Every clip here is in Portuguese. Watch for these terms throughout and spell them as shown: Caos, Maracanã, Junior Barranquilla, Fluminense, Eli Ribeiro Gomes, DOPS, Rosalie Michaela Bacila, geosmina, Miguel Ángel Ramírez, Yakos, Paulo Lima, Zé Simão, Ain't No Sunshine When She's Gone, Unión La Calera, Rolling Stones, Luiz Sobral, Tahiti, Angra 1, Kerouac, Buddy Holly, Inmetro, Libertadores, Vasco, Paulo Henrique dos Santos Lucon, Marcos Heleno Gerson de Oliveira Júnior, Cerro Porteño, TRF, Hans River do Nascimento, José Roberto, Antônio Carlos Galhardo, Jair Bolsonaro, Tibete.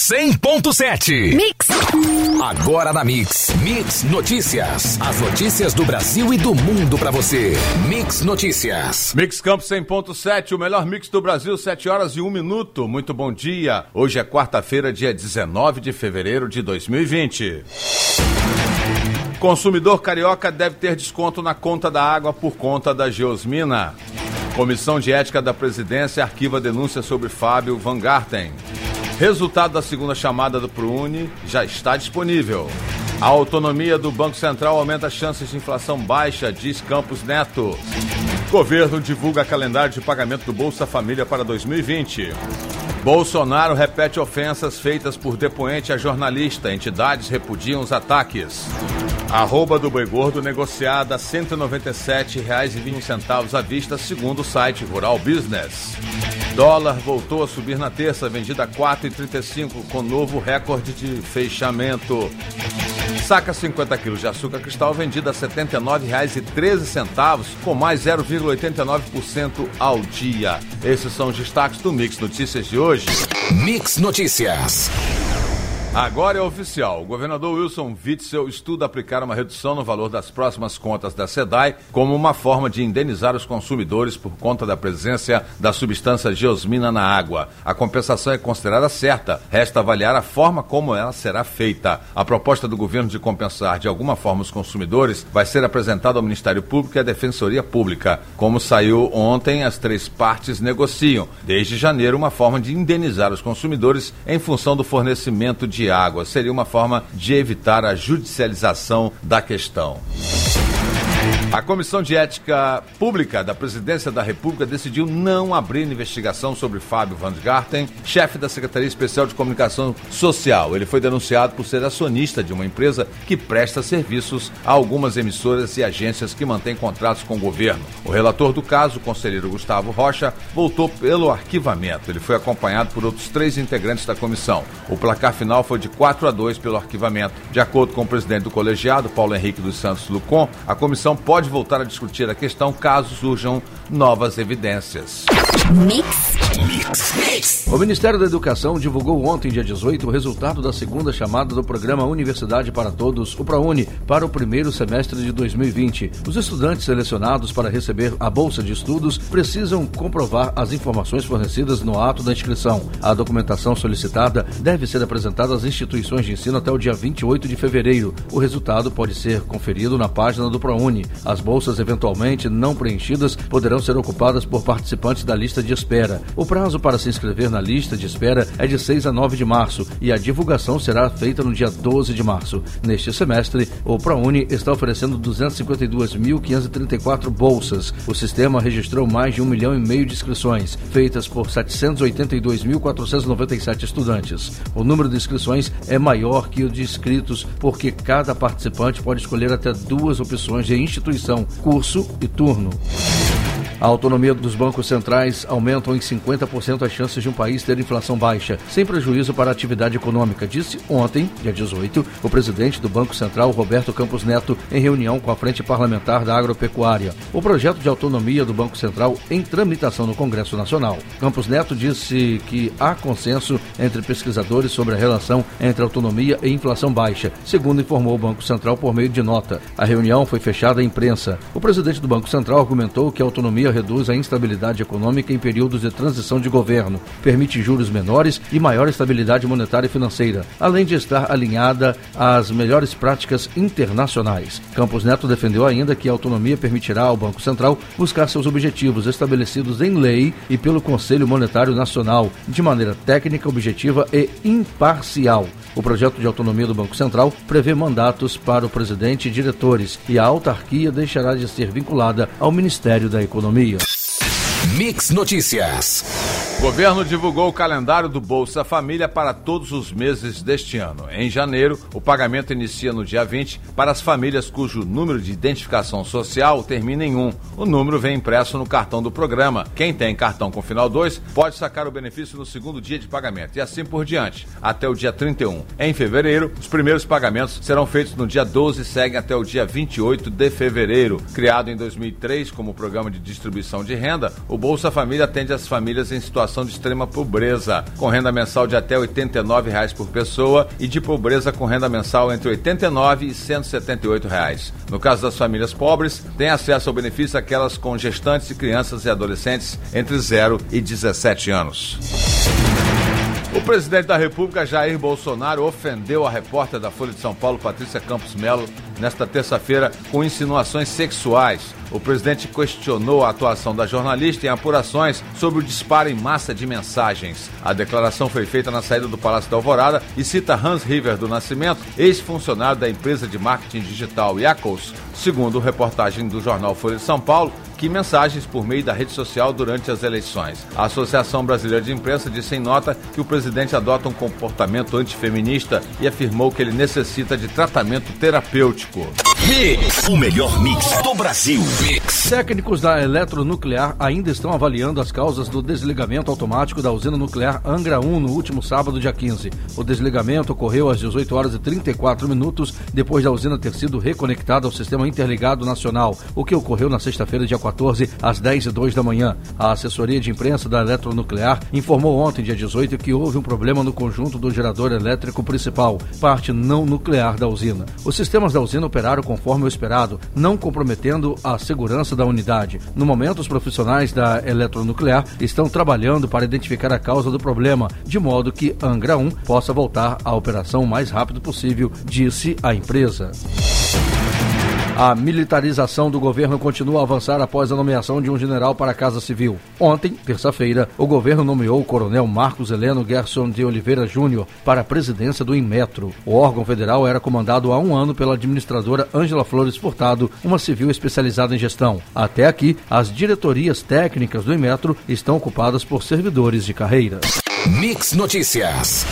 100.7. Mix. Agora na Mix. Mix Notícias. As notícias do Brasil e do mundo pra você. Mix Notícias. Mix Campos 100.7, o melhor mix do Brasil, 7:01. Muito bom dia. Hoje é quarta-feira, dia 19 de fevereiro de 2020. Consumidor carioca deve ter desconto na conta da água por conta da geosmina. Comissão de Ética da Presidência arquiva denúncia sobre Fábio Van Garten. Resultado da segunda chamada do ProUni já está disponível. A autonomia do Banco Central aumenta as chances de inflação baixa, diz Campos Neto. Governo divulga calendário de pagamento do Bolsa Família para 2020. Bolsonaro repete ofensas feitas por depoente a jornalista. Entidades repudiam os ataques. Arroba do boi gordo negociada a R$ 197,21 à vista, segundo o site Rural Business. Dólar voltou a subir na terça, vendida a R$ 4,35, com novo recorde de fechamento. Saca 50 kg de açúcar cristal vendida a R$ 79,13, com mais 0,89% ao dia. Esses são os destaques do Mix Notícias de hoje. Mix Notícias. Agora é oficial. O governador Wilson Witzel estuda aplicar uma redução no valor das próximas contas da CEDAE como uma forma de indenizar os consumidores por conta da presença da substância geosmina na água. A compensação é considerada certa. Resta avaliar a forma como ela será feita. A proposta do governo de compensar de alguma forma os consumidores vai ser apresentada ao Ministério Público e à Defensoria Pública. Como saiu ontem, as três partes negociam, desde janeiro, uma forma de indenizar os consumidores em função do fornecimento de água. Seria uma forma de evitar a judicialização da questão. A Comissão de Ética Pública da Presidência da República decidiu não abrir investigação sobre Fábio Van Garten, chefe da Secretaria Especial de Comunicação Social. Ele foi denunciado por ser acionista de uma empresa que presta serviços a algumas emissoras e agências que mantêm contratos com o governo. O relator do caso, o conselheiro Gustavo Rocha, votou pelo arquivamento. Ele foi acompanhado por outros três integrantes da comissão. O placar final foi de 4-2 pelo arquivamento. De acordo com o presidente do colegiado, Paulo Henrique dos Santos Lucon, a comissão pode voltar a discutir a questão caso surjam novas evidências. Mix. O Ministério da Educação divulgou ontem, dia 18, o resultado da segunda chamada do programa Universidade para Todos, o ProUni, para o primeiro semestre de 2020. Os estudantes selecionados para receber a bolsa de estudos precisam comprovar as informações fornecidas no ato da inscrição. A documentação solicitada deve ser apresentada às instituições de ensino até o dia 28 de fevereiro. O resultado pode ser conferido na página do ProUni. As bolsas eventualmente não preenchidas poderão ser ocupadas por participantes da lista de espera. O prazo para se inscrever na lista de espera é de 6 a 9 de março e a divulgação será feita no dia 12 de março. Neste semestre, o ProUni está oferecendo 252.534 bolsas. O sistema registrou mais de 1,5 milhão de inscrições, feitas por 782.497 estudantes. O número de inscrições é maior que o de inscritos, porque cada participante pode escolher até duas opções de instituição, curso e turno. A autonomia dos bancos centrais aumentam em 50% as chances de um país ter inflação baixa, sem prejuízo para a atividade econômica, disse ontem, dia 18, o presidente do Banco Central, Roberto Campos Neto, em reunião com a Frente Parlamentar da Agropecuária. O projeto de autonomia do Banco Central em tramitação no Congresso Nacional. Campos Neto disse que há consenso entre pesquisadores sobre a relação entre autonomia e inflação baixa, segundo informou o Banco Central por meio de nota. A reunião foi fechada à imprensa. O presidente do Banco Central argumentou que a autonomia reduz a instabilidade econômica em períodos de transição de governo, permite juros menores e maior estabilidade monetária e financeira, além de estar alinhada às melhores práticas internacionais. Campos Neto defendeu ainda que a autonomia permitirá ao Banco Central buscar seus objetivos estabelecidos em lei e pelo Conselho Monetário Nacional, de maneira técnica, objetiva e imparcial. O projeto de autonomia do Banco Central prevê mandatos para o presidente e diretores, e a autarquia deixará de ser vinculada ao Ministério da Economia. Mix Notícias. O governo divulgou o calendário do Bolsa Família para todos os meses deste ano. Em janeiro, o pagamento inicia no dia 20 para as famílias cujo número de identificação social termina em 1. O número vem impresso no cartão do programa. Quem tem cartão com final 2 pode sacar o benefício no segundo dia de pagamento e assim por diante, até o dia 31. Em fevereiro, os primeiros pagamentos serão feitos no dia 12 e seguem até o dia 28 de fevereiro. Criado em 2003 como programa de distribuição de renda, o Bolsa Família atende as famílias em situação de extrema pobreza, com renda mensal de até R$ 89,00 por pessoa e de pobreza com renda mensal entre R$ 89,00 e R$ 178,00. No caso das famílias pobres, tem acesso ao benefício aquelas com gestantes e crianças e adolescentes entre 0 e 17 anos. O presidente da República, Jair Bolsonaro, ofendeu a repórter da Folha de São Paulo, Patrícia Campos Mello, nesta terça-feira com insinuações sexuais. O presidente questionou a atuação da jornalista em apurações sobre o disparo em massa de mensagens. A declaração foi feita na saída do Palácio da Alvorada e cita Hans River do Nascimento, ex-funcionário da empresa de marketing digital Yakos, segundo reportagem do jornal Folha de São Paulo, que mensagens por meio da rede social durante as eleições. A Associação Brasileira de Imprensa disse em nota que o presidente adota um comportamento antifeminista e afirmou que ele necessita de tratamento terapêutico. Mix, o melhor mix do Brasil. Mix. Técnicos da Eletronuclear ainda estão avaliando as causas do desligamento automático da usina nuclear Angra 1 no último sábado, dia 15. O desligamento ocorreu às 18h34 depois da usina ter sido reconectada ao Sistema Interligado Nacional, o que ocorreu na sexta-feira, dia 14, às 10h02. A assessoria de imprensa da Eletronuclear informou ontem, dia 18, que houve um problema no conjunto do gerador elétrico principal, parte não nuclear da usina. Os sistemas da usina operaram conforme o esperado, não comprometendo a segurança da unidade. No momento, os profissionais da Eletronuclear estão trabalhando para identificar a causa do problema, de modo que Angra 1 possa voltar à operação o mais rápido possível, disse a empresa. A militarização do governo continua a avançar após a nomeação de um general para a Casa Civil. Ontem, terça-feira, o governo nomeou o coronel Marcos Heleno Gerson de Oliveira Júnior para a presidência do Inmetro. O órgão federal era comandado há um ano pela administradora Ângela Flores Portado, uma civil especializada em gestão. Até aqui, as diretorias técnicas do Inmetro estão ocupadas por servidores de carreira. Mix Notícias.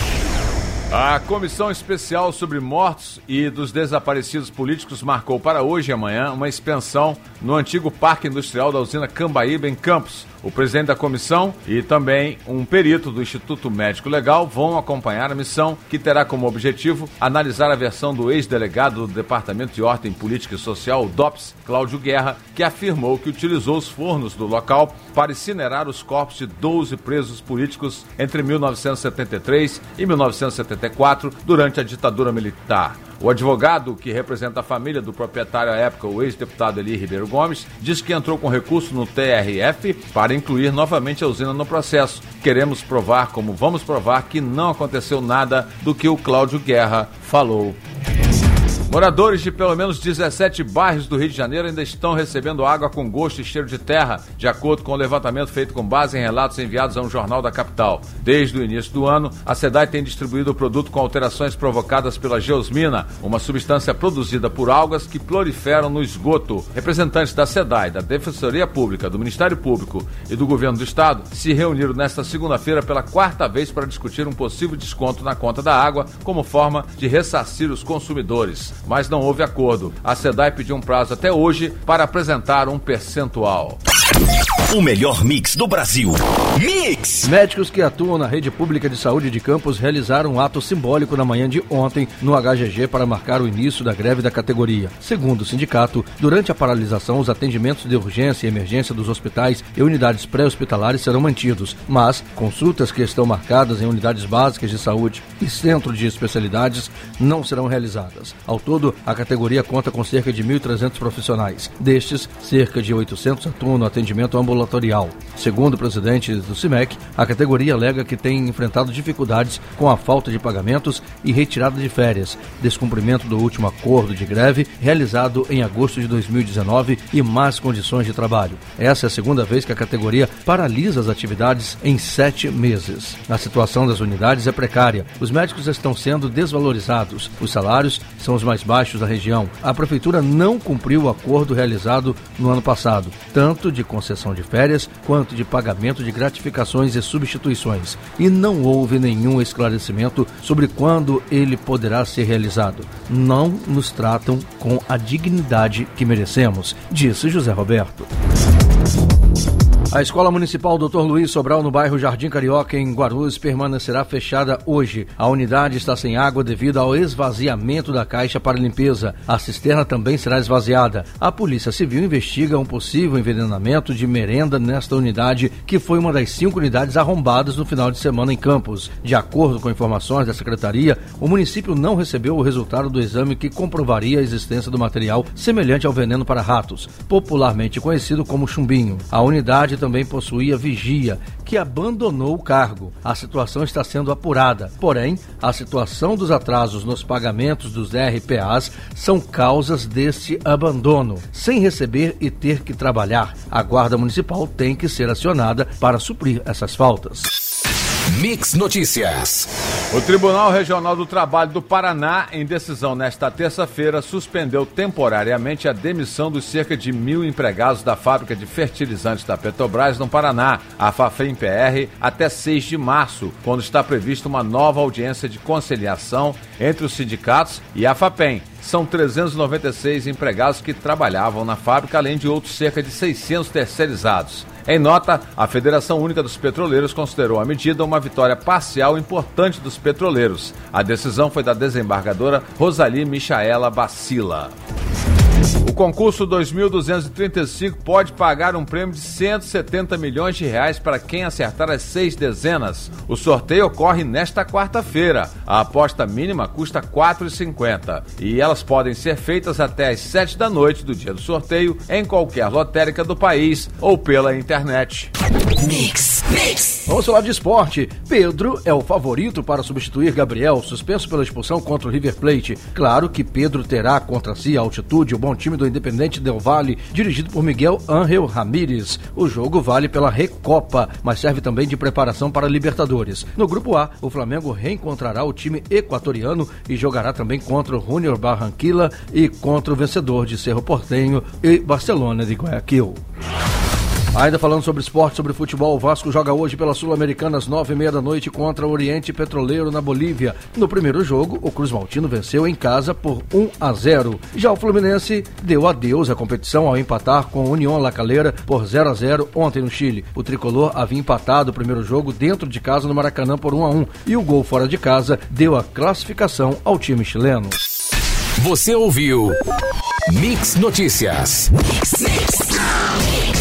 A Comissão Especial sobre Mortos e dos Desaparecidos Políticos marcou para hoje e amanhã uma expensão no antigo Parque Industrial da usina Cambaíba, em Campos. O presidente da comissão e também um perito do Instituto Médico Legal vão acompanhar a missão, que terá como objetivo analisar a versão do ex-delegado do Departamento de Ordem Política e Social, o DOPS, Cláudio Guerra, que afirmou que utilizou os fornos do local para incinerar os corpos de 12 presos políticos entre 1973 e 1974 durante a ditadura militar. O advogado que representa a família do proprietário à época, o ex-deputado Eli Ribeiro Gomes, diz que entrou com recurso no TRF para incluir novamente a usina no processo. Queremos provar, como vamos provar, que não aconteceu nada do que o Cláudio Guerra falou. Moradores de pelo menos 17 bairros do Rio de Janeiro ainda estão recebendo água com gosto e cheiro de terra, de acordo com o levantamento feito com base em relatos enviados a um jornal da capital. Desde o início do ano, a CEDAE tem distribuído o produto com alterações provocadas pela geosmina, uma substância produzida por algas que proliferam no esgoto. Representantes da CEDAE, da Defensoria Pública, do Ministério Público e do Governo do Estado se reuniram nesta segunda-feira pela quarta vez para discutir um possível desconto na conta da água como forma de ressarcir os consumidores. Mas não houve acordo. A CEDAE pediu um prazo até hoje para apresentar um percentual. O melhor mix do Brasil. Mix! Médicos que atuam na rede pública de saúde de Campos realizaram um ato simbólico na manhã de ontem no HGG para marcar o início da greve da categoria. Segundo o sindicato, durante a paralisação, os atendimentos de urgência e emergência dos hospitais e unidades pré-hospitalares serão mantidos, mas consultas que estão marcadas em unidades básicas de saúde e centro de especialidades não serão realizadas. Ao todo, a categoria conta com cerca de 1.300 profissionais. Destes, cerca de 800 atuam no atendimento ambulatorial. Segundo o presidente do CIMEC, a categoria alega que tem enfrentado dificuldades com a falta de pagamentos e retirada de férias, descumprimento do último acordo de greve realizado em agosto de 2019 e más condições de trabalho. Essa é a segunda vez que a categoria paralisa as atividades em 7 meses. A situação das unidades é precária. Os médicos estão sendo desvalorizados. Os salários são os mais baixos da região. A prefeitura não cumpriu o acordo realizado no ano passado, tanto de concessão de férias quanto de pagamento de gratificações e substituições, e não houve nenhum esclarecimento sobre quando ele poderá ser realizado. Não nos tratam com a dignidade que merecemos, disse José Roberto. A Escola Municipal Dr. Luiz Sobral, no bairro Jardim Carioca, em Guarulhos, permanecerá fechada hoje. A unidade está sem água devido ao esvaziamento da caixa para limpeza. A cisterna também será esvaziada. A Polícia Civil investiga um possível envenenamento de merenda nesta unidade, que foi uma das 5 unidades arrombadas no final de semana em Campos. De acordo com informações da Secretaria, o município não recebeu o resultado do exame que comprovaria a existência do material semelhante ao veneno para ratos, popularmente conhecido como chumbinho. A unidade também possuía vigia, que abandonou o cargo. A situação está sendo apurada. Porém, a situação dos atrasos nos pagamentos dos RPAs são causas deste abandono. Sem receber e ter que trabalhar, a Guarda Municipal tem que ser acionada para suprir essas faltas. Mix Notícias. O Tribunal Regional do Trabalho do Paraná, em decisão nesta terça-feira, suspendeu temporariamente a demissão dos cerca de 1.000 empregados da fábrica de fertilizantes da Petrobras no Paraná, a Fafen-PR, até 6 de março, quando está prevista uma nova audiência de conciliação entre os sindicatos e a FAPEM. São 396 empregados que trabalhavam na fábrica, além de outros cerca de 600 terceirizados. Em nota, a Federação Única dos Petroleiros considerou a medida uma vitória parcial importante dos petroleiros. A decisão foi da desembargadora Rosalie Michaela Bacila. O concurso 2.235 pode pagar um prêmio de R$170 milhões para quem acertar as 6 dezenas. O sorteio ocorre nesta quarta-feira. A aposta mínima custa R$ 4,50 e elas podem ser feitas até às 7 da noite do dia do sorteio em qualquer lotérica do país ou pela internet. Mix. Vamos falar de esporte. Pedro é o favorito para substituir Gabriel, suspenso pela expulsão contra o River Plate. Claro que Pedro terá contra si a altitude, o bom time do Independiente del Valle, dirigido por Miguel Ángel Ramírez. O jogo vale pela Recopa, mas serve também de preparação para Libertadores. No grupo A, o Flamengo reencontrará o time equatoriano e jogará também contra o Junior Barranquilla e contra o vencedor de Cerro Porteño e Barcelona de Guayaquil. Ainda falando sobre esporte, sobre futebol, o Vasco joga hoje pela Sul-Americana às 21h30 contra o Oriente Petroleiro na Bolívia. No primeiro jogo, o Cruz Maltino venceu em casa por 1-0. Já o Fluminense deu adeus à competição ao empatar com o Unión La Calera por 0-0 ontem no Chile. O tricolor havia empatado o primeiro jogo dentro de casa no Maracanã por 1-1 e o gol fora de casa deu a classificação ao time chileno. Você ouviu Mix Notícias. Mix.